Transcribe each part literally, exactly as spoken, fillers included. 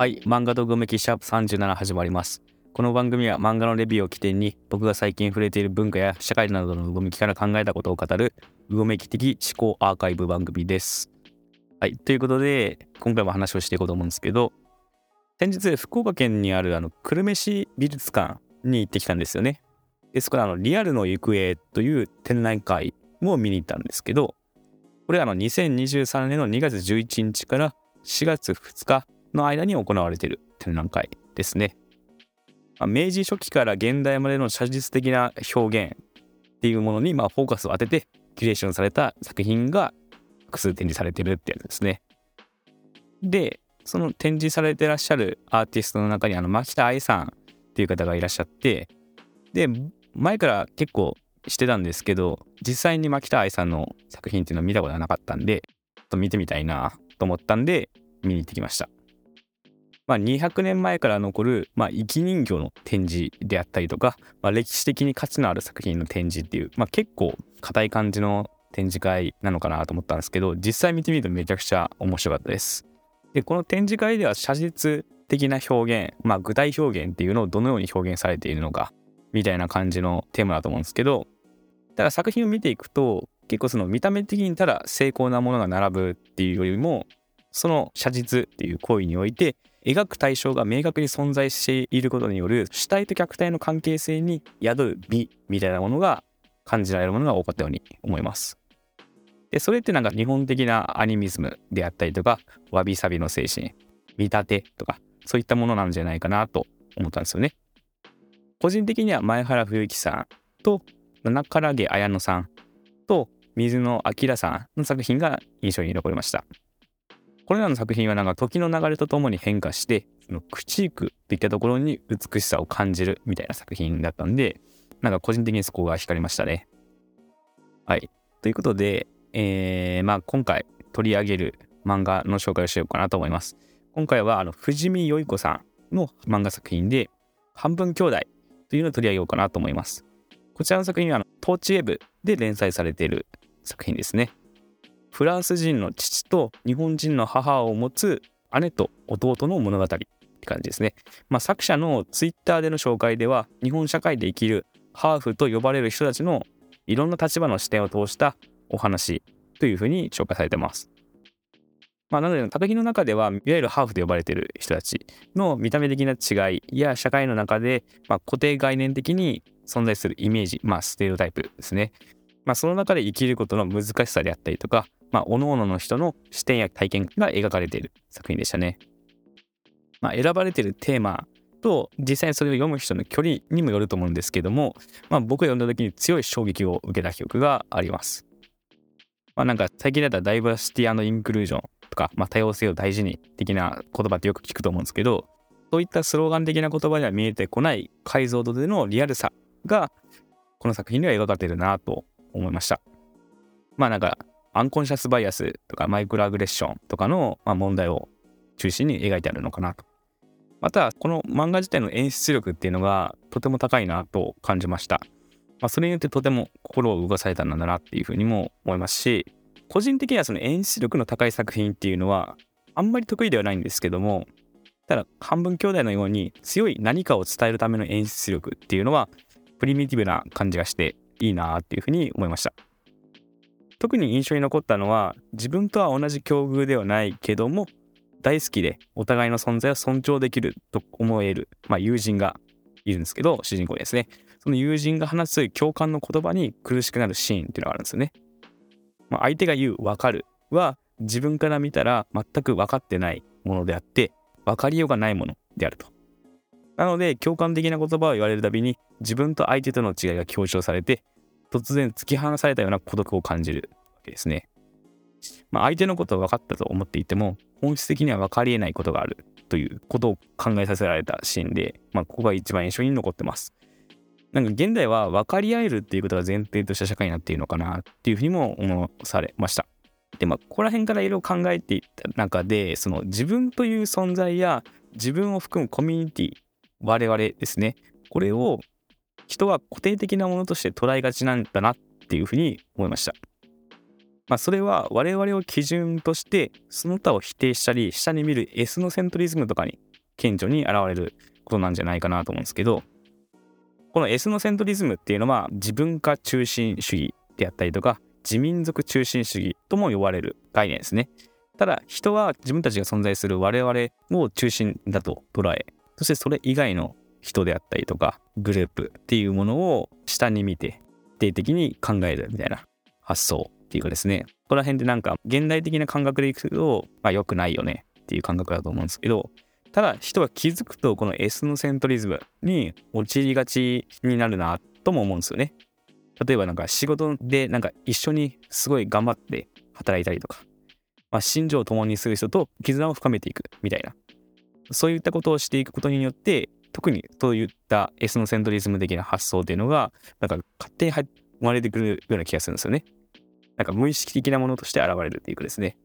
はい、漫画とうごめきシャープさんじゅうなな始まります。この番組は漫画のレビューを起点に、僕が最近触れている文化や社会などのうごめきから考えたことを語るうごめき的思考アーカイブ番組です。はい、ということで今回も話をしていこうと思うんですけど、先日福岡県にあるあの久留米市美術館に行ってきたんですよね。でそこであのリアルの行方という展覧会も見に行ったんですけど、これはあのにせんにじゅうさんねんのにがつじゅういちにちからしがつふつかの間に行われている展覧会ですね。まあ、明治初期から現代までの写実的な表現っていうものにまあフォーカスを当ててキュレーションされた作品が複数展示されてるってやつですね。でその展示されてらっしゃるアーティストの中にあの牧田愛さんっていう方がいらっしゃって、で前から結構してたんですけど、実際に牧田愛さんの作品っていうのを見たことはなかったんで、ちょっと見てみたいなと思ったんで見に行ってきました。まあ、にひゃくねんまえから残る、まあ、生き人形の展示であったりとか、まあ、歴史的に価値のある作品の展示っていう、まあ、結構硬い感じの展示会なのかなと思ったんですけど、実際見てみるとめちゃくちゃ面白かったです。でこの展示会では写実的な表現、まあ、具体表現っていうのをどのように表現されているのかみたいな感じのテーマだと思うんですけど、ただ作品を見ていくと結構その見た目的にただ精巧なものが並ぶっていうよりも、その写実っていう行為において描く対象が明確に存在していることによる主体と客体の関係性に宿る美みたいなものが感じられるものが多かったように思います。でそれってなんか日本的なアニミズムであったりとか、わびさびの精神、見立てとかそういったものなんじゃないかなと思ったんですよね。個人的には前原冬樹さんと七からげ綾乃さんと水野明さんの作品が印象に残りました。これらの作品はなんか時の流れとともに変化して、その朽ちゆくといったところに美しさを感じるみたいな作品だったんで、なんか個人的にそこが光りましたね。はい、ということで、えーまあ、今回取り上げる漫画の紹介をしようかなと思います。今回はあの藤見よい子さんの漫画作品で半分兄弟というのを取り上げようかなと思います。こちらの作品はあのトーチウェブで連載されている作品ですね。フランス人の父と日本人の母を持つ姉と弟の物語って感じですね。まあ、作者のツイッターでの紹介では、日本社会で生きるハーフと呼ばれる人たちのいろんな立場の視点を通したお話というふうに紹介されてます。まあ、なので作品の中ではいわゆるハーフと呼ばれている人たちの見た目的な違いや、社会の中でまあ固定概念的に存在するイメージ、まあ、ステレオタイプですね。まあ、その中で生きることの難しさであったりとか、まあ、各々の人の視点や体験が描かれている作品でしたね。まあ、選ばれているテーマと実際にそれを読む人の距離にもよると思うんですけども、まあ、僕が読んだ時に強い衝撃を受けた記憶があります。まあ、なんか最近だったらダイバーシティ&インクルージョンとか、まあ、多様性を大事に的な言葉ってよく聞くと思うんですけど、そういったスローガン的な言葉には見えてこない解像度でのリアルさがこの作品には描かれているなと思いました。まあなんかアンコンシャスバイアスとかマイクロアグレッションとかのまあ問題を中心に描いてあるのかなと。またこの漫画自体の演出力っていうのがとても高いなと感じました。まあ、それによってとても心を動かされたんだなっていうふうにも思いますし、個人的にはその演出力の高い作品っていうのはあんまり得意ではないんですけども、ただ半分兄弟のように強い何かを伝えるための演出力っていうのはプリミティブな感じがしていいなっていうふうに思いました。特に印象に残ったのは、自分とは同じ境遇ではないけども大好きでお互いの存在を尊重できると思える、まあ、友人がいるんですけど、主人公ですね。その友人が話す共感の言葉に苦しくなるシーンっていうのがあるんですよね。まあ、相手が言う分かるは自分から見たら全く分かってないものであって、分かりようがないものであると。なので共感的な言葉を言われるたびに自分と相手との違いが強調されて、突然突き放されたような孤独を感じるわけですね。まあ、相手のことを分かったと思っていても本質的には分かり得ないことがあるということを考えさせられたシーンで、まあ、ここが一番印象に残ってます。なんか現代は分かり合えるっていうことが前提とした社会になっているのかなっていうふうにも思されました。で、まあ、ここら辺からいろいろ考えていった中で、その自分という存在や自分を含むコミュニティ、我々ですね、これを人は固定的なものとして捉えがちなんだなっていうふうに思いました。まあ、それは我々を基準としてその他を否定したり下に見るエスノセントリズムとかに顕著に現れることなんじゃないかなと思うんですけど、このエスノセントリズムっていうのは自分化中心主義であったりとか自民族中心主義とも呼ばれる概念ですね。ただ人は自分たちが存在する我々を中心だと捉え、そしてそれ以外の人であったりとかグループっていうものを下に見て定的に考えるみたいな発想っていうかですね、ここら辺でなんか現代的な感覚でいくと、まあ、良くないよねっていう感覚だと思うんですけど、ただ人は気づくとこのエスノセントリズムに陥りがちになるなとも思うんですよね。例えばなんか仕事でなんか一緒にすごい頑張って働いたりとか、まあ、心情を共にする人と絆を深めていくみたいな、そういったことをしていくことによって特にそういったエスノセントリズム的な発想っていうのがなんか勝手に生まれてくるような気がするんですよね。なんか無意識的なものとして現れるっていうかですね。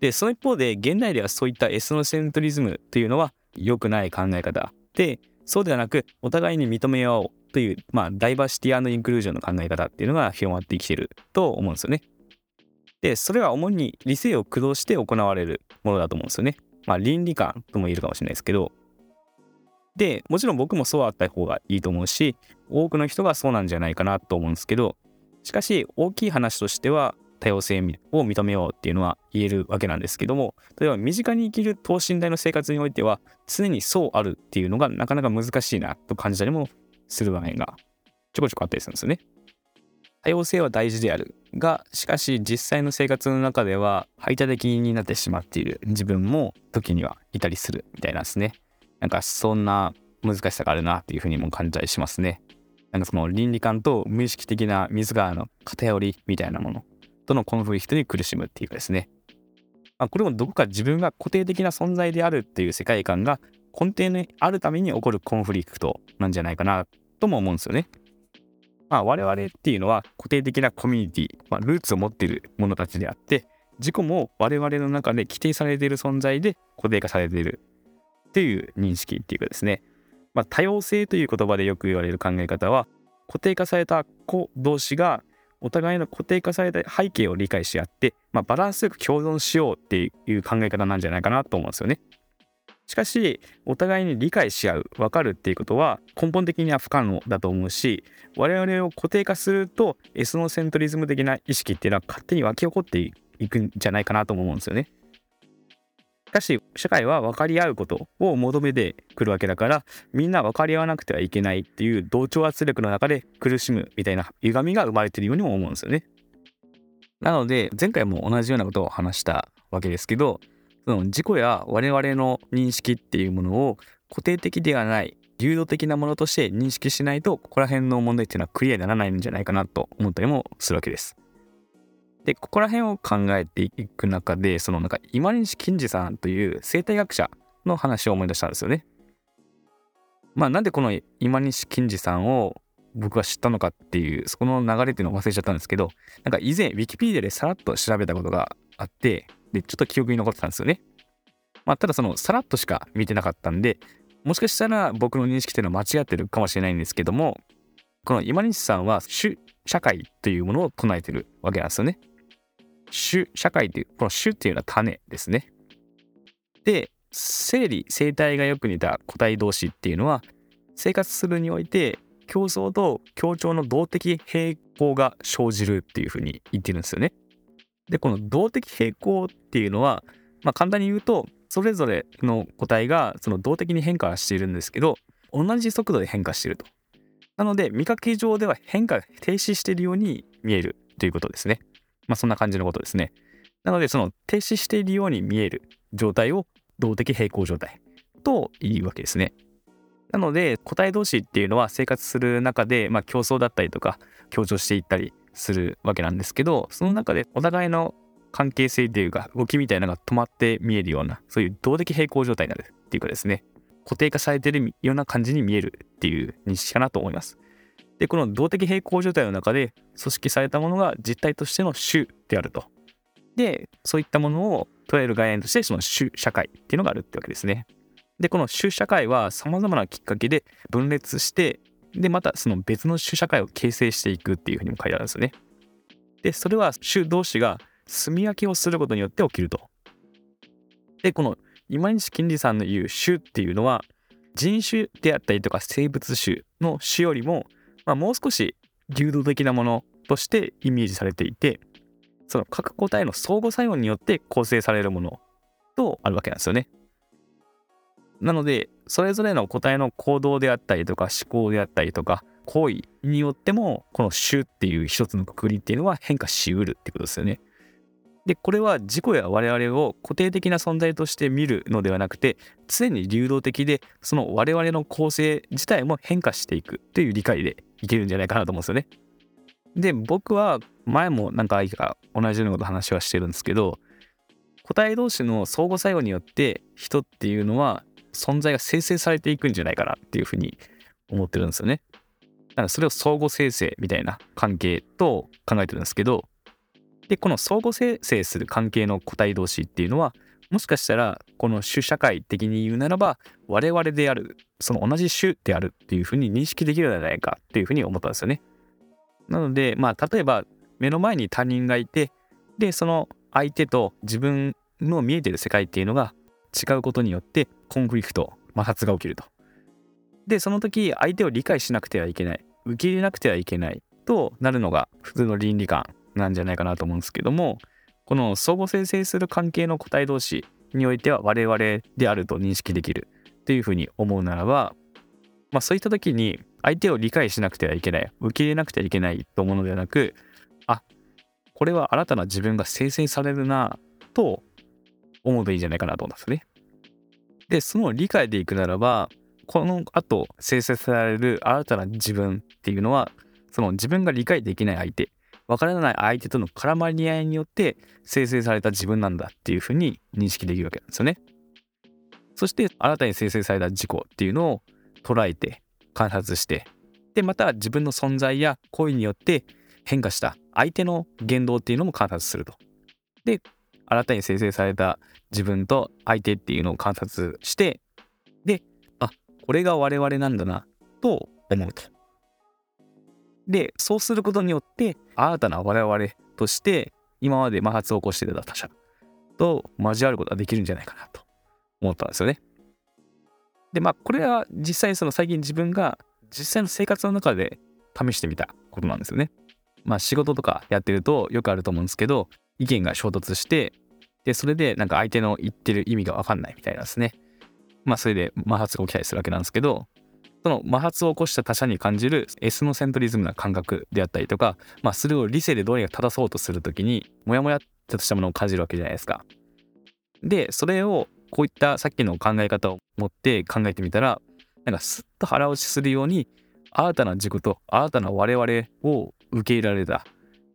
でその一方で現代ではそういったエスノセントリズムというのは良くない考え方で、そうではなくお互いに認め合おうという、まあ、ダイバーシティ&インクルージョンの考え方っていうのが広まってきてると思うんですよね。でそれは主に理性を駆動して行われるものだと思うんですよね。まあ倫理観とも言えるかもしれないですけど、でもちろん僕もそうあった方がいいと思うし、多くの人がそうなんじゃないかなと思うんですけど、しかし大きい話としては多様性を認めようっていうのは言えるわけなんですけども、例えば身近に生きる等身大の生活においては常にそうあるっていうのがなかなか難しいなと感じたりもする場面がちょこちょこあったりするんですよね。多様性は大事であるが、しかし実際の生活の中では排他的になってしまっている自分も時にはいたりするみたいなんですね。なんかそんな難しさがあるなっていうふうにも感じたりしますね。なんかその倫理観と無意識的な自らの偏りみたいなものとのコンフリクトに苦しむっていうかですね、まあ、これもどこか自分が固定的な存在であるっていう世界観が根底にあるために起こるコンフリクトなんじゃないかなとも思うんですよね。まあ、我々っていうのは固定的なコミュニティ、まあ、ルーツを持っている者たちであって、自己も我々の中で規定されている存在で固定化されているっていう認識っていうかですね、まあ、多様性という言葉でよく言われる考え方は、固定化された子同士がお互いの固定化された背景を理解し合って、まあ、バランスよく共存しようっていう考え方なんじゃないかなと思うんですよね。しかしお互いに理解し合う、分かるっていうことは根本的には不可能だと思うし、我々を固定化するとエスノセントリズム的な意識っていうのは勝手に湧き起こっていくんじゃないかなと思うんですよね。しかし社会は分かり合うことを求めてくるわけだから、みんな分かり合わなくてはいけないっていう同調圧力の中で苦しむみたいな歪みが生まれているようにも思うんですよね。なので前回も同じようなことを話したわけですけど、その自己や我々の認識っていうものを固定的ではない流動的なものとして認識しないと、ここら辺の問題っていうのはクリアにならないんじゃないかなと思ったりもするわけです。でここら辺を考えていく中で、そのなんか今西金次さんという生態学者の話を思い出したんですよね。まあなんでこの今西金次さんを僕が知ったのかっていう、そこの流れっていうのを忘れちゃったんですけど、なんか以前ウィキペディアでさらっと調べたことがあって、でちょっと記憶に残ってたんですよね。まあただそのさらっとしか見てなかったんで、もしかしたら僕の認識っていうのは間違ってるかもしれないんですけども、この今西さんは主社会というものを唱えてるわけなんですよね。主社会という、この主っていうのは種ですね。で生理生態がよく似た個体同士っていうのは、生活するにおいて競争と協調の動的平衡が生じるっていうふうに言ってるんですよね。でこの動的平衡っていうのは、まあ、簡単に言うとそれぞれの個体がその動的に変化しているんですけど、同じ速度で変化していると。なので見かけ上では変化停止しているように見えるということですね。まあそんな感じのことですね。なのでその停止しているように見える状態を動的平衡状態というわけですね。なので個体同士っていうのは生活する中で、まあ、競争だったりとか協調していったりするわけなんですけど、その中でお互いの関係性というか動きみたいなのが止まって見えるような、そういう動的平衡状態になるっていうかですね、固定化されているような感じに見えるっていう認識かなと思います。でこの動的平衡状態の中で組織されたものが実体としての種であると。でそういったものを捉える概念として、その種社会っていうのがあるってわけですね。でこの種社会はさまざまなきっかけで分裂して、でまたその別の種社会を形成していくっていうふうにも書いてあるんですよね。でそれは種同士が住み分けをすることによって起きると。でこの今西金理さんの言う種っていうのは、人種であったりとか生物種の種よりも、まあ、もう少し流動的なものとしてイメージされていて、その各個体の相互作用によって構成されるものとあるわけなんですよね。なのでそれぞれの個体の行動であったりとか思考であったりとか行為によっても、この種っていう一つの括りっていうのは変化しうるってことですよね。でこれは自己や我々を固定的な存在として見るのではなくて、常に流動的で、その我々の構成自体も変化していくという理解でいけるんじゃないかなと思うんですよね。で僕は前もなんか相手が同じようなこと話はしてるんですけど、個体同士の相互作用によって人っていうのは存在が生成されていくんじゃないかなっていうふうに思ってるんですよね。だからそれを相互生成みたいな関係と考えてるんですけど、でこの相互生成する関係の個体同士っていうのは、もしかしたらこの種社会的に言うならば、我々である、その同じ種であるっていうふうに認識できるのではないかっていうふうに思ったんですよね。なのでまあ例えば目の前に他人がいて、でその相手と自分の見えてる世界っていうのが違うことによってコンフリクト、摩擦が起きると。でその時相手を理解しなくてはいけない、受け入れなくてはいけないとなるのが普通の倫理観なんじゃないかなと思うんですけども、この相互生成する関係の個体同士においては我々であると認識できるっていうふうに思うならば、まあ、そういった時に相手を理解しなくてはいけない、受け入れなくてはいけないと思うのではなく、あ、これは新たな自分が生成されるなと思うといいんじゃないかなと思うんですね。でその理解でいくならば、この後生成される新たな自分っていうのは、その自分が理解できない相手、わからない相手との絡まり合いによって生成された自分なんだっていうふうに認識できるわけなんですよね。そして新たに生成された自己っていうのを捉えて観察して、でまた自分の存在や行為によって変化した相手の言動っていうのも観察すると。で新たに生成された自分と相手っていうのを観察して、であ、これが我々なんだなと思うと。でそうすることによって新たな我々として今まで摩擦を起こしていた他者と交わることができるんじゃないかなと思ったんですよね。でまあこれは実際その最近自分が実際の生活の中で試してみたことなんですよね。まあ仕事とかやってるとよくあると思うんですけど、意見が衝突して、でそれでなんか相手の言ってる意味が分かんないみたいなんですね。まあそれで摩擦が起きたりするわけなんですけど、その摩擦を起こした他者に感じるエスノセントリズムな感覚であったりとか、まあ、それを理性でどうにか正そうとするときにモヤモヤとしたものを感じるわけじゃないですか。でそれをこういったさっきの考え方を持って考えてみたら、なんかスッと腹落ちするように新たな自己と新たな我々を受け入れられたっ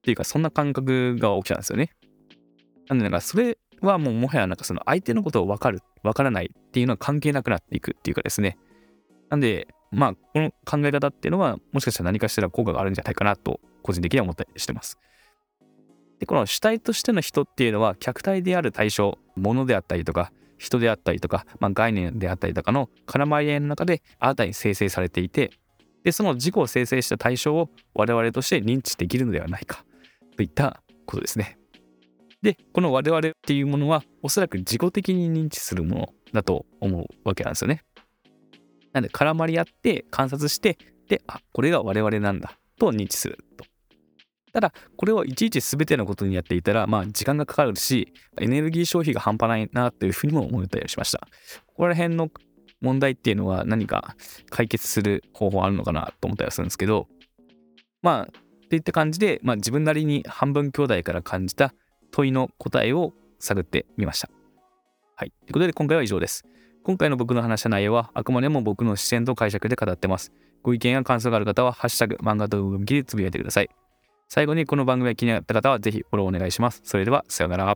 ていうか、そんな感覚が起きたんですよね。なのでなんかそれはもうもはやなんかその相手のことを分かる分からないっていうのは関係なくなっていくっていうかですね。なんでまあこの考え方っていうのはもしかしたら何かしら効果があるんじゃないかなと個人的には思ったりしてます。でこの主体としての人っていうのは、客体である対象、物であったりとか人であったりとか、まあ、概念であったりとかの絡まり合いの中で新たに生成されていて、でその自己を生成した対象を我々として認知できるのではないかといったことですね。でこの我々っていうものはおそらく自己的に認知するものだと思うわけなんですよね。なので絡まり合って観察して、であ、これが我々なんだと認知すると。ただこれをいちいち全てのことにやっていたら、まあ時間がかかるしエネルギー消費が半端ないなというふうにも思ったりしました。ここら辺の問題っていうのは何か解決する方法あるのかなと思ったりするんですけど、まあっていった感じで、まあ、自分なりに半分兄弟から感じた問いの答えを探ってみました。はい、ということで今回は以上です。今回の僕の話した内容はあくまでも僕の視点と解釈で語ってます。ご意見や感想がある方はハッシュタグ漫画と動きでつぶやいてください。最後にこの番組が気になった方はぜひフォローお願いします。それではさようなら。